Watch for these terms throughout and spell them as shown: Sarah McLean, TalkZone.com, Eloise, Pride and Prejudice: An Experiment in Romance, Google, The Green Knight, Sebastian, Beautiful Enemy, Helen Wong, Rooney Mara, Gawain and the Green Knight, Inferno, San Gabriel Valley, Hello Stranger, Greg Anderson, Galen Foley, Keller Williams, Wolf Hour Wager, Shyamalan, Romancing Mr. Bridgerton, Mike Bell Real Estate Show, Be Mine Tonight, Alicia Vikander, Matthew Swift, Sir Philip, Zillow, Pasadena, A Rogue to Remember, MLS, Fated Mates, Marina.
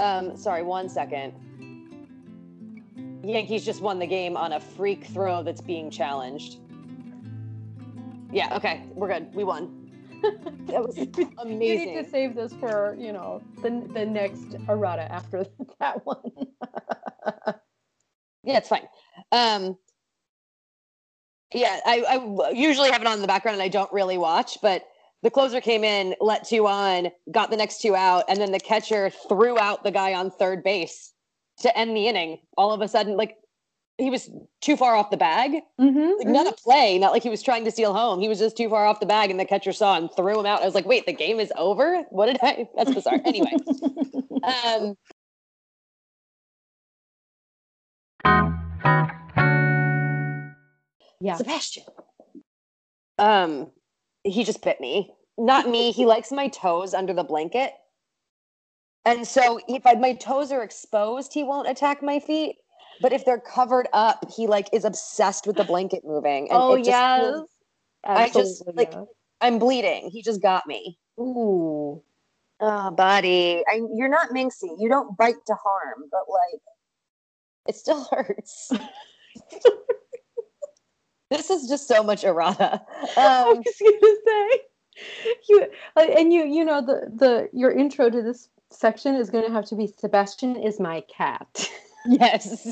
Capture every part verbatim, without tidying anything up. Um, sorry, one second. Yankees just won the game on a freak throw that's being challenged. Yeah, okay, we're good. We won. That was amazing. You need to save this for, you know, the the next errata after that one. Yeah, it's fine. Um, yeah, I, I usually have it on in the background and I don't really watch, but the closer came in, let two on, got the next two out, and then the catcher threw out the guy on third base to end the inning. All of a sudden, like, he was too far off the bag. Mm-hmm, like, mm-hmm. Not a play, not like he was trying to steal home. He was just too far off the bag, and the catcher saw and threw him out. I was like, wait, the game is over? What did I? That's bizarre. Anyway. Um, yeah. Sebastian. Um, he just bit me. Not me. He likes my toes under the blanket. And so if I, my toes are exposed, he won't attack my feet. But if they're covered up, he, like, is obsessed with the blanket moving. And oh, yeah. I just, like, yes. I'm bleeding. He just got me. Ooh. Oh, buddy. I, you're not minxy. You don't bite to harm. But, like, it still hurts. This is just so much errata. Um, I was going to say. You, and, you you know, the, the your intro to this section is going to have to be, Sebastian is my cat. Yes.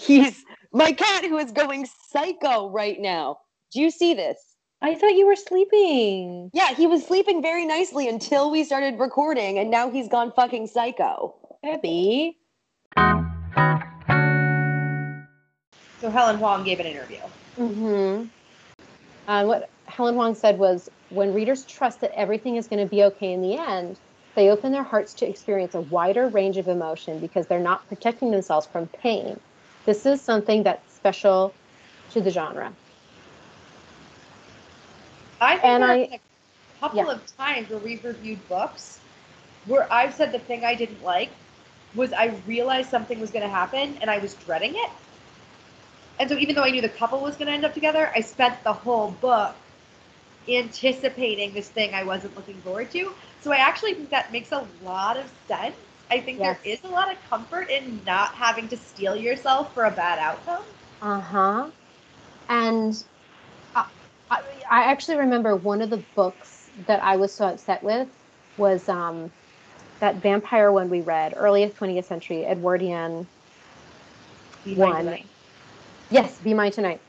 He's my cat who is going psycho right now. Do you see this? I thought you were sleeping. Yeah, he was sleeping very nicely until we started recording, and now he's gone fucking psycho. Abby. So Helen Wong gave an interview. Mm-hmm. Uh, what Helen Wong said was, when readers trust that everything is going to be okay in the end, they open their hearts to experience a wider range of emotion because they're not protecting themselves from pain. This is something that's special to the genre. I think and there's I, a couple yeah. of times where we've reviewed books where I've said the thing I didn't like was I realized something was going to happen and I was dreading it. And so even though I knew the couple was going to end up together, I spent the whole book anticipating this thing I wasn't looking forward to. So I actually think that makes a lot of sense. I think yes. there is a lot of comfort in not having to steel yourself for a bad outcome. Uh-huh. And I, I, I actually remember one of the books that I was so upset with was um, that vampire one we read, early twentieth century, Edwardian Be Mine one. Tonight. Yes, Be Mine Tonight.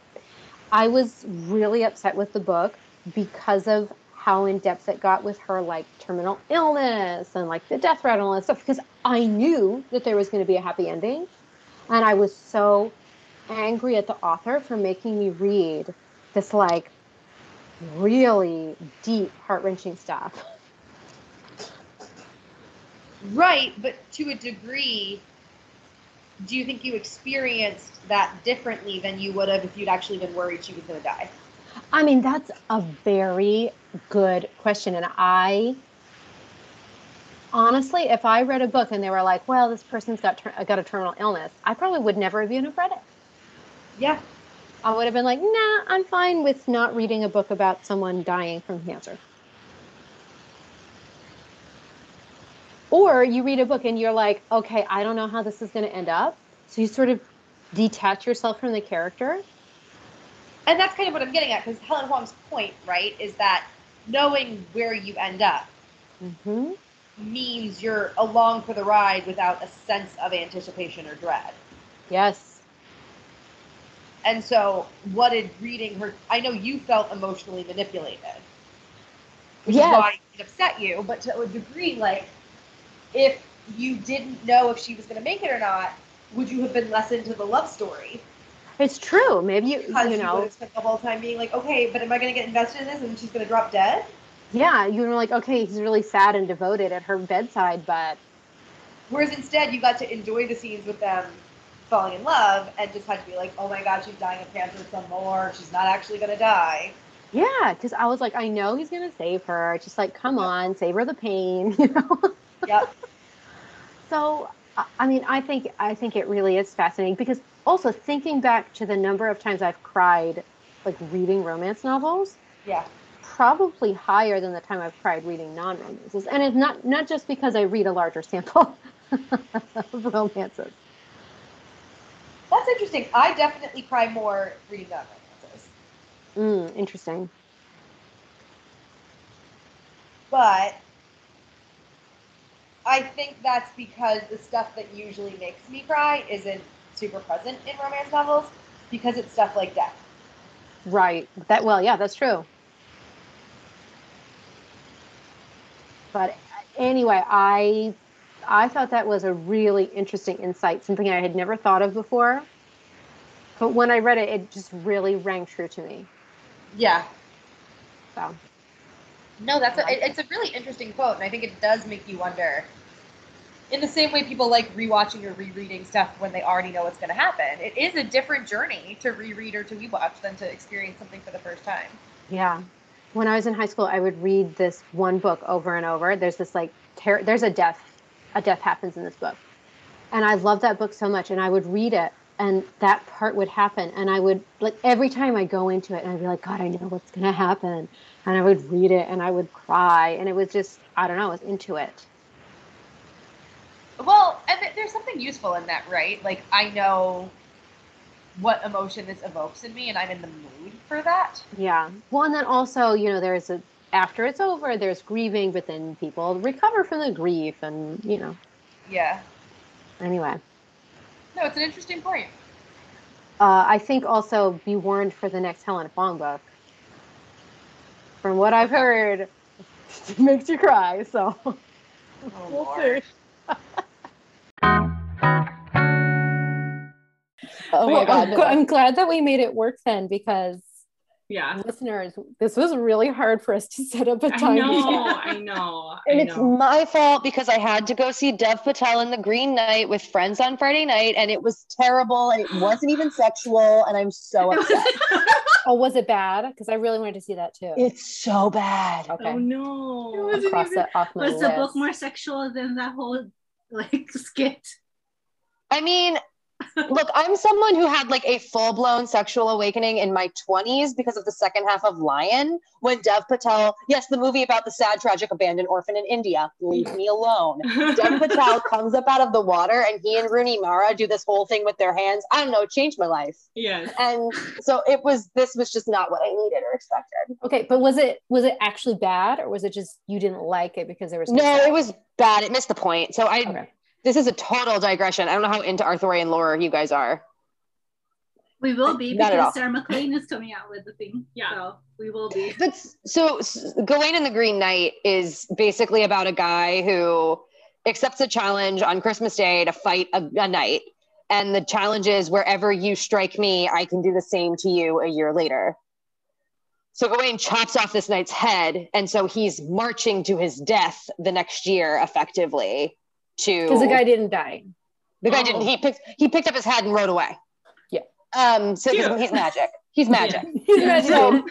I was really upset with the book because of how in-depth it got with her, like, terminal illness and, like, the death rattle and stuff, because I knew that there was going to be a happy ending. And I was so angry at the author for making me read this, like, really deep, heart-wrenching stuff. Right, but to a degree, do you think you experienced that differently than you would have if you'd actually been worried she was going to die? I mean, that's a very good question. And I, honestly, if I read a book and they were like, well, this person's got ter- got a terminal illness, I probably would never have even read it. Yeah. I would have been like, nah, I'm fine with not reading a book about someone dying from cancer. Or you read a book and you're like, okay, I don't know how this is going to end up. So you sort of detach yourself from the character. And that's kind of what I'm getting at, because Helen Wong's point, right, is that knowing where you end up mm-hmm. means you're along for the ride without a sense of anticipation or dread. Yes. And so what did reading her, I know you felt emotionally manipulated, which yes. is why it upset you, but to a degree, like, if you didn't know if she was going to make it or not, would you have been less into the love story? It's true. Maybe you, because you know. You would have spent the whole time being like, okay, but am I going to get invested in this and she's going to drop dead? Yeah, you were like, okay, he's really sad and devoted at her bedside, but. Whereas instead, you got to enjoy the scenes with them falling in love and just had to be like, oh my God, she's dying of cancer some more. She's not actually going to die. Yeah, because I was like, I know he's going to save her. Just like, come yep. on, save her the pain, you know? Yep. So, I mean, I think I think it really is fascinating because. Also, thinking back to the number of times I've cried, like, reading romance novels. Yeah. probably higher than the time I've tried reading non-romances. And it's not, not just because I read a larger sample of romances. That's interesting. I definitely cry more reading non-romances. Mm, interesting. But I think that's because the stuff that usually makes me cry isn't super present in romance novels because it's stuff like death. Right. That, well, yeah, that's true. But anyway, I I thought that was a really interesting insight, something I had never thought of before. But when I read it, it just really rang true to me. Yeah. So. No, that's a, it's a really interesting quote, and I think it does make you wonder. In the same way people like rewatching or rereading stuff when they already know what's going to happen, it is a different journey to reread or to rewatch than to experience something for the first time. Yeah. When I was in high school, I would read this one book over and over. There's this like, ter- there's a death, a death happens in this book. And I loved that book so much. And I would read it and that part would happen. And I would, like, every time I go into it and I'd be like, God, I know what's going to happen. And I would read it and I would cry. And it was just, I don't know, I was into it. Well, and th- there's something useful in that, right? Like, I know what emotion this evokes in me, and I'm in the mood for that. Yeah. Well, and then also, you know, there's a, after it's over, there's grieving, but then people recover from the grief and, you know. Yeah. Anyway. No, it's an interesting point. Uh, I think also be warned for the next Helen Wong book. From what I've heard, it makes you cry, so oh, we'll Lord. see. Oh my God. I'm, I'm glad that we made it work then, because yeah, listeners, this was really hard for us to set up a time. I know, I know. And I know. It's my fault because I had to go see Dev Patel in The Green Knight with friends on Friday night, and it was terrible, and it wasn't even sexual, and I'm so upset. Oh, was it bad? Because I really wanted to see that too. It's so bad. Okay. Oh no. It wasn't Across even, it off my was list. The book more sexual than that whole like skit? I mean, look, I'm someone who had like a full-blown sexual awakening in my twenties because of the second half of Lion when Dev Patel, yes, the movie about the sad, tragic, abandoned orphan in India, leave me alone. Dev Patel comes up out of the water and he and Rooney Mara do this whole thing with their hands. I don't know, it changed my life. Yes. And so it was, this was just not what I needed or expected. Okay, but was it, was it actually bad, or was it just you didn't like it because there was no, sad? It was bad. It missed the point. So I... Okay. This is a total digression. I don't know how into Arthurian lore you guys are. We will be Not because Sarah McLean is coming out with the thing. Yeah. So we will be. But, so, so Gawain and the Green Knight is basically about a guy who accepts a challenge on Christmas Day to fight a, a knight. And the challenge is wherever you strike me, I can do the same to you a year later. So Gawain chops off this knight's head. And so he's marching to his death the next year effectively. Because the guy didn't die. The guy oh. didn't. He picked. He picked up his head and rode away. Yeah. Um. So yeah. he's magic. He's magic. Yeah. He's magic. So,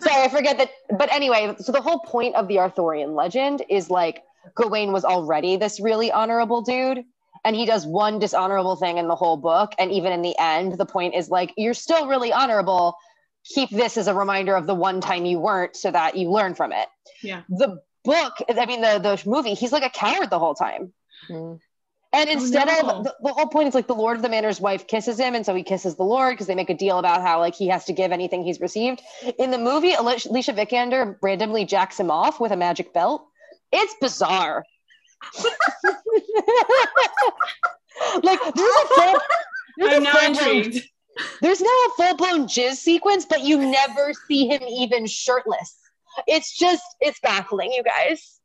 sorry, I forget that. But anyway, so the whole point of the Arthurian legend is like Gawain was already this really honorable dude, and he does one dishonorable thing in the whole book, and even in the end, the point is like you're still really honorable. Keep this as a reminder of the one time you weren't, so that you learn from it. Yeah. The book. I mean, the the movie. He's like a coward the whole time. Mm. And instead oh, no. of the, the whole point is like the Lord of the Manor's wife kisses him, and so he kisses the Lord because they make a deal about how like he has to give anything he's received. In the movie, Alicia Vikander randomly jacks him off with a magic belt. It's bizarre. Like there's a full, there's I'm a now intrigued. There's now a full-blown jizz sequence, but you never see him even shirtless. It's just it's baffling, you guys.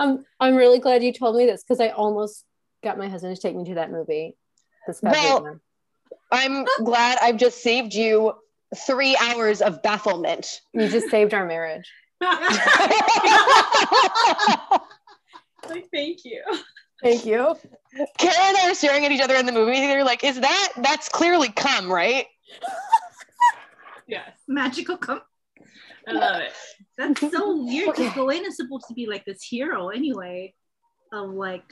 I'm I'm really glad you told me this because I almost got my husband to take me to that movie. This well, I'm glad I've just saved you three hours of bafflement. You just saved our marriage. Like, thank you. Thank you. Kara and I are staring at each other in the movie theater like, is that, that's clearly cum, right? Yes. Magical cum. I love it. That's so weird because Gawain is supposed to be like this hero anyway, of like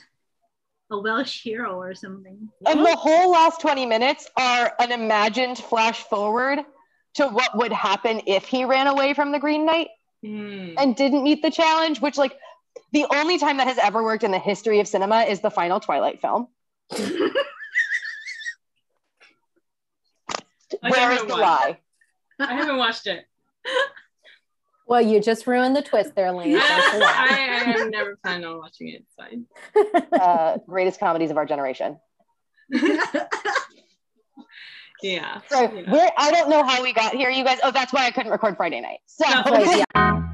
a Welsh hero or something. And the whole last twenty minutes are an imagined flash forward to what would happen if he ran away from the Green Knight mm. and didn't meet the challenge, which, like, the only time that has ever worked in the history of cinema is the final Twilight film. Where is the lie? I haven't watched it. Well, you just ruined the twist there, Lane. I, I have never planned on watching it. It's fine. Uh, greatest comedies of our generation. Yeah. So you know. we're, I don't know how we got here, you guys. Oh, that's why I couldn't record Friday night. So, no. yeah.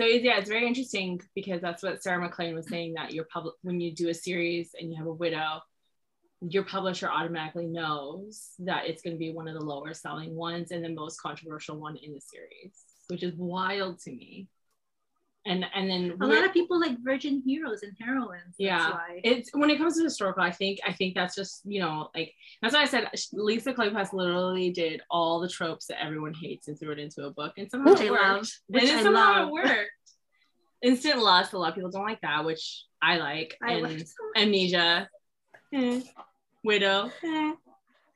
So yeah, it's very interesting because that's what Sarah McLean was saying, that your public, when you do a series and you have a widow, your publisher automatically knows that it's going to be one of the lower selling ones and the most controversial one in the series, which is wild to me. And and then a lot of people like virgin heroes and heroines. Yeah, why. It's when it comes to historical, I think I think that's just, you know, like, that's why I said Lisa Kleypas literally did all the tropes that everyone hates and threw it into a book, and somehow which it worked. And then somehow it worked. Instant lust, a lot of people don't like that, which I like. I and like amnesia, eh. Widow. Eh.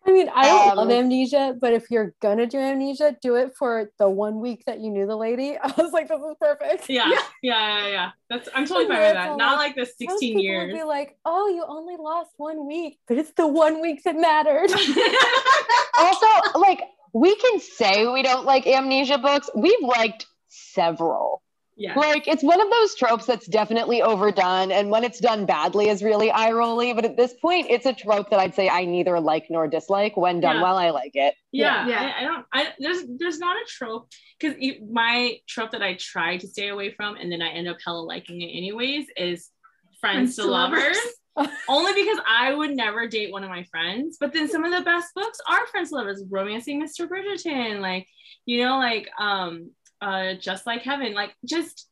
I mean, I don't um, love Amnesia, but if you're gonna do Amnesia, do it for the one week that you knew the lady. I was like, this is perfect. Yeah, yeah, yeah, yeah. yeah. That's I'm totally fine with that. Not like the sixteen years. People would be like, oh, you only lost one week, but it's the one week that mattered. Also, like, we can say we don't like Amnesia books. We've liked several. Yeah. Like, it's one of those tropes that's definitely overdone, and when it's done badly is really eye-rolly, but at this point it's a trope that I'd say I neither like nor dislike. When done yeah. well, I like it. Yeah, yeah. yeah. I, I don't, I, there's there's not a trope, because my trope that I try to stay away from, and then I end up hella liking it anyways, is friends, friends to lovers. lovers. Only because I would never date one of my friends, but then some of the best books are friends to lovers. Romancing Mister Bridgerton, like, you know, like, um, Uh, Just Like Heaven, like, just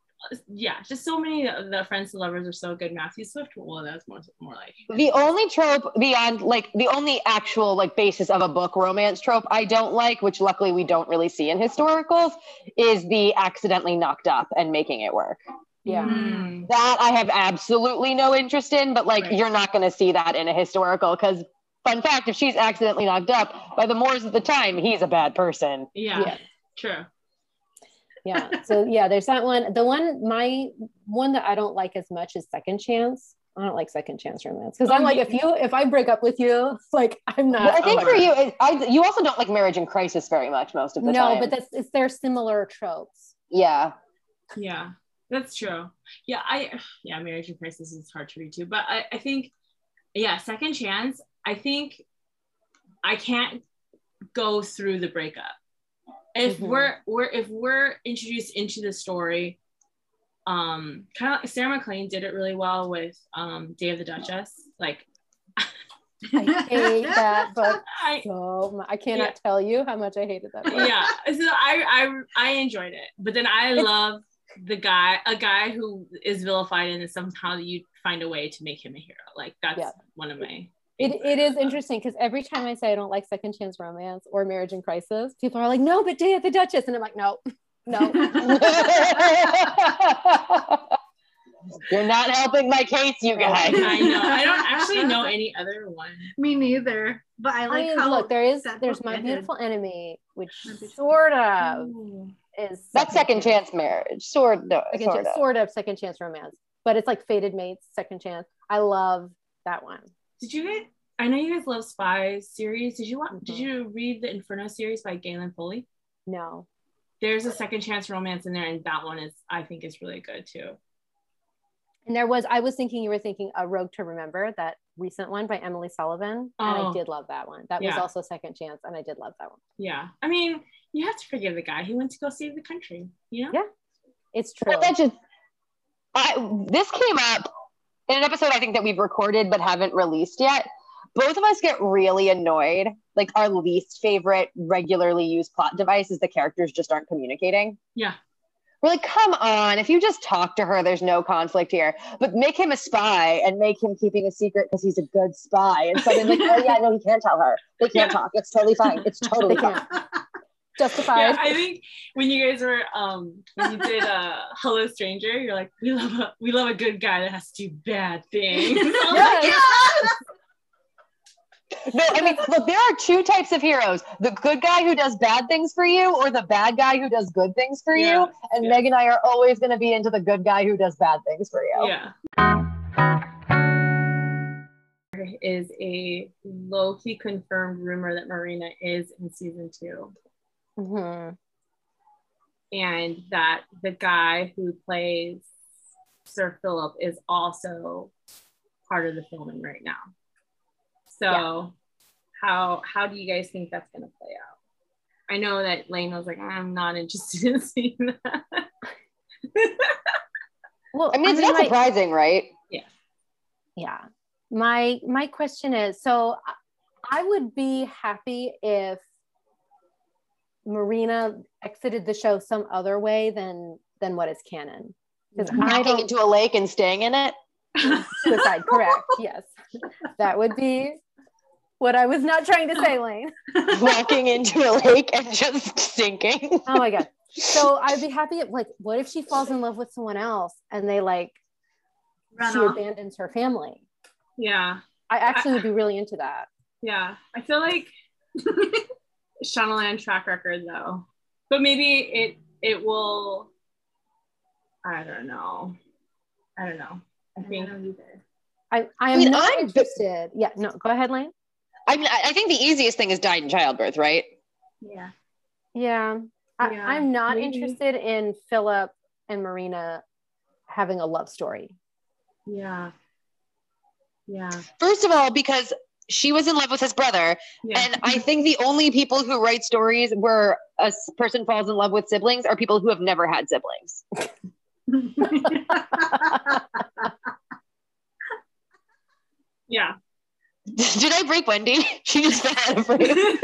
yeah just so many of the friends and lovers are so good. Matthew Swift, well, that's more, more like the only trope beyond, like, the only actual, like, basis of a book romance trope I don't like, which luckily we don't really see in historicals, is the accidentally knocked up and making it work. Yeah. Mm. That I have absolutely no interest in, but, like, right. you're not going to see that in a historical, because fun fact, if she's accidentally knocked up by the Moors at the time, he's a bad person. Yeah, yeah. True. Yeah, so yeah, there's that one. The one, my one that I don't like as much is Second Chance. I don't like Second Chance romance, because I'm like, if you, if I break up with you, it's like, I'm not. Well, I think for you, it, I, you also don't like Marriage in Crisis very much most of the no, time. No, but that's, it's, they're similar tropes. Yeah. Yeah, that's true. Yeah, I, yeah, Marriage in Crisis is hard to read too, but I, I think, yeah, Second Chance, I think I can't go through the breakup. If mm-hmm. we're we're if we're introduced into the story, um, kind of like Sarah McLean did it really well with um, Day of the Duchess. Like, I hate that book I, so much. I cannot yeah. tell you how much I hated that book. Yeah, so I I I enjoyed it, but then I love the guy, a guy who is vilified, and somehow you find a way to make him a hero. Like, that's yeah. one of my. It, it is interesting, because every time I say I don't like Second Chance romance or Marriage in Crisis, people are like, no, but Day of the Duchess. And I'm like, no, no. You're not helping my case, you guys. I know. I don't actually know any other one. Me neither. But I like I mean, how look, there is, there's My Beautiful Enemy, which sort of is. That's Second Chance marriage. Sort of. Second chance, sort of Second Chance romance. But it's like Fated Mates, Second Chance. I love that one. Did you guys, I know you guys love spy series. Did you want, mm-hmm. did you read the Inferno series by Galen Foley? No. There's a Second Chance romance in there, and that one is, I think, is really good too. And there was, I was thinking you were thinking A Rogue to Remember, that recent one by Emily Sullivan. Oh. And I did love that one. That yeah. was also Second Chance, and I did love that one. Yeah. I mean, you have to forgive the guy. He went to go save the country, you know? Yeah. It's true. But that just, I, this came up in an episode I think that we've recorded but haven't released yet. Both of us get really annoyed. Like, our least favorite regularly used plot device is the characters just aren't communicating. Yeah. We're like, come on, if you just talk to her, there's no conflict here. But make him a spy and make him keeping a secret because he's a good spy. And so they're like, oh yeah, no, he can't tell her. They can't yeah. talk. It's totally fine. It's totally fine. Justified. Yeah, I think when you guys were um when you did uh Hello Stranger, you're like, we love a we love a good guy that has to do bad things. Yes! Like, yes! I mean, look, there are two types of heroes. The good guy who does bad things for you, or the bad guy who does good things for yeah. you. And yeah. Meg and I are always going to be into the good guy who does bad things for you. Yeah. There is a low-key confirmed rumor that Marina is in season two. Mm-hmm. And that the guy who plays Sir Philip is also part of the filming right now. So yeah. how how do you guys think that's going to play out? I know that Lane was like, I'm not interested in seeing that. Well, I mean, it's I mean, not surprising, my, right? Yeah. Yeah. My, my question is, so I would be happy if Marina exited the show some other way than, than what is canon. Because I don't into a lake and staying in it. Suicide, correct. Yes. That would be what I was not trying to say, Lane. Walking into a lake and just sinking. Oh my God. So I'd be happy if, like, what if she falls in love with someone else and they like, Run she off. abandons her family? Yeah. I actually I, would be really into that. Yeah. I feel like Shyamalan track record though, but maybe it, it will, I don't know. I don't know. I think I, I am I mean, not I'm, interested. Yeah, no, go ahead, Lane. I mean, I think the easiest thing is died in childbirth, right? Yeah. Yeah. I, yeah I'm not maybe. interested in Philip and Marina having a love story. Yeah. Yeah. First of all, because she was in love with his brother. Yeah. And I think the only people who write stories where a person falls in love with siblings are people who have never had siblings. Yeah. Did I break Wendy? She just fell out of frame.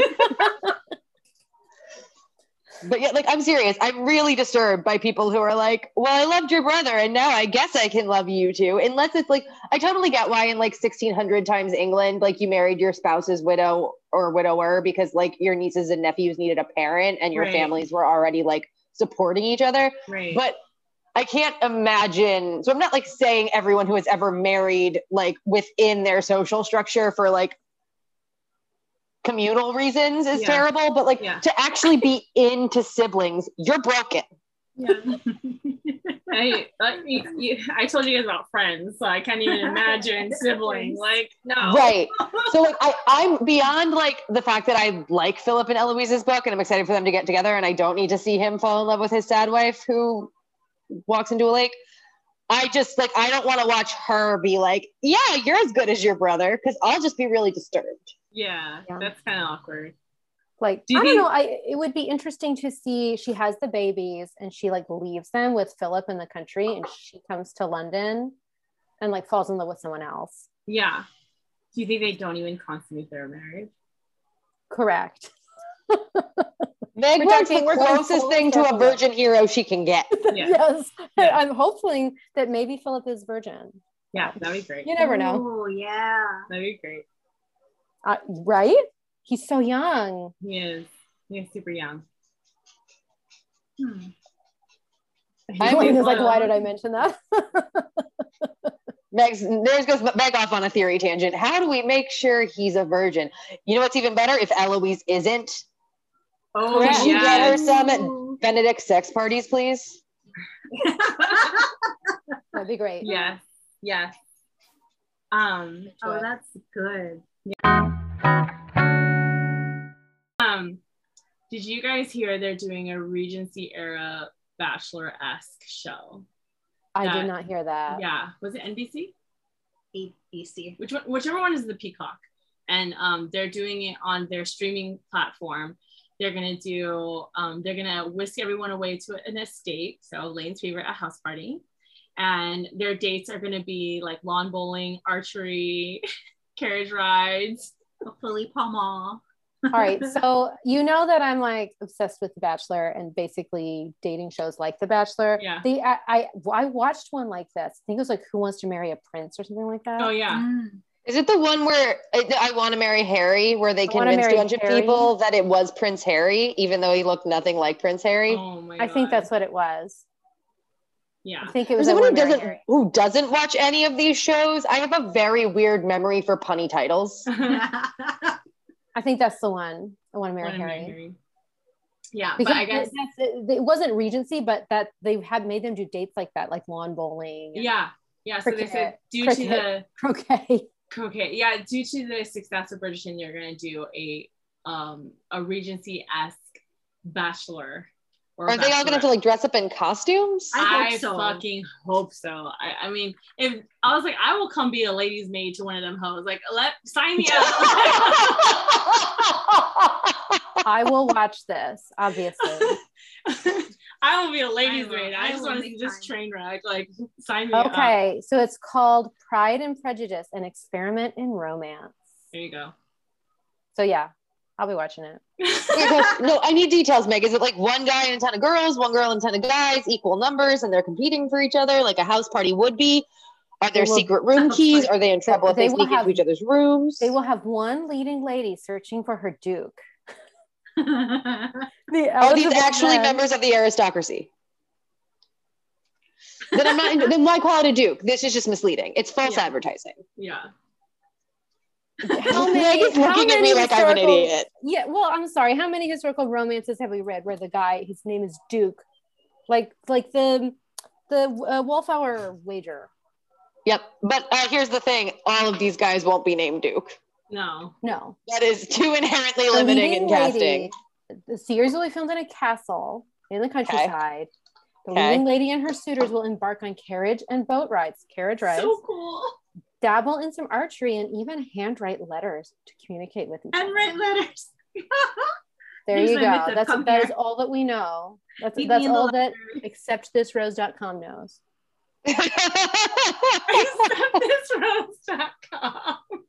But yeah, like, I'm serious. I'm really disturbed by people who are like, well, I loved your brother and now I guess I can love you too. Unless it's like, I totally get why in like sixteen hundred times England, like you married your spouse's widow or widower because like your nieces and nephews needed a parent and your right. families were already like supporting each other. Right. But I can't imagine. So I'm not like saying everyone who has ever married like within their social structure for like communal reasons is yeah. terrible, but like yeah. to actually be into siblings, you're broken. Yeah. I, I, you, I told you guys about friends, so I can't even imagine siblings. Like, no. Right. So like I, I'm beyond like the fact that I like Philip and Eloise's book and I'm excited for them to get together and I don't need to see him fall in love with his sad wife who walks into a lake. I just like I don't want to watch her be like, yeah, you're as good as your brother, because I'll just be really disturbed. Yeah, yeah. That's kind of awkward. Like, do I think- don't know. I it would be interesting to see. She has the babies and she like leaves them with Philip in the country, and she comes to London and like falls in love with someone else. Yeah. Do you think they don't even consummate their marriage? Correct. Meg wants the closest thing to a virgin hero she can get. Yeah. Yes. Yeah. I'm hoping that maybe Philip is virgin. Yeah, that'd be great. You never Ooh, know. Oh, yeah. That'd be great. Uh, right? He's so young. He is. He's super young. Hmm. I'm like, why did I mention that? Meg's, there's goes Meg off on a theory tangent. How do we make sure he's a virgin? You know what's even better? If Eloise isn't. Oh, Could yes. you get her some Benedict sex parties, please? That'd be great. Yes, yes. Um, oh, that's good. Yeah. Um, did you guys hear they're doing a Regency era Bachelor-esque show? I that, did not hear that. Yeah, was it N B C? A B C. Which one, whichever one is the Peacock, and um, they're doing it on their streaming platform. They're gonna do, um, they're gonna whisk everyone away to an estate. So Lane's favorite, a house party. And their dates are gonna be like lawn bowling, archery, carriage rides, hopefully Pall Mall. All right, so you know that I'm like obsessed with The Bachelor and basically dating shows like The Bachelor. Yeah. The, I, I, I watched one like this. I think it was like Who Wants to Marry a Prince or something like that. Oh yeah. Mm. Is it the one where I, I want to marry Harry, where they convinced a bunch of people that it was Prince Harry, even though he looked nothing like Prince Harry? Oh my God. I think that's what it was. Yeah. I think it was someone who doesn't area. who doesn't watch any of these shows. I have a very weird memory for punny titles. I think that's the one. The one Mary Harry. Yeah, because but I guess that's, it wasn't Regency, but that they had made them do dates like that, like lawn bowling. Yeah, yeah. Cricket, so they said due cricket, to the croquet, croquet. Yeah, due to the success of Bridgerton, you're going to do a um a Regency-esque bachelor. Or Are they all going to have to like dress up in costumes? I, hope so. I fucking hope so. I, I mean, if I was like, I will come be a lady's maid to one of them hoes. Like, let sign me up. I will watch this, obviously. I will be a ladies' maid. I, I just want to see this train wreck. Like, sign me okay, up. Okay, so it's called Pride and Prejudice: An Experiment in Romance. There you go. So yeah, I'll be watching it. No, I need details, Meg. Is it like one guy and a ton of girls, one girl and a ton of guys, equal numbers, and they're competing for each other, like a house party would be? Are there will, secret room keys? Are they in trouble if they, they sneak have, into each other's rooms? They will have one leading lady searching for her duke. the Are these actually men. members of the aristocracy? Then I'm not. Then why call it a duke? This is just misleading. It's false yeah. advertising. Yeah. How many, Meg is looking at me like I'm an idiot. Yeah. Well, I'm sorry. How many historical romances have we read where the guy, his name is Duke, like like the the uh, Wolf Hour Wager. Yep. But uh, here's the thing: all of these guys won't be named Duke. No, no. That is too inherently limiting in casting. The series will be filmed in a castle in the countryside. Okay. The okay. leading lady and her suitors will embark on carriage and boat rides. Carriage rides. So cool. Dabble in some archery and even handwrite letters to communicate with each other. Handwrite letters. There you go. That's that here. is all that we know. That's Meet that's all that except this rose dot com knows. except this rose dot com.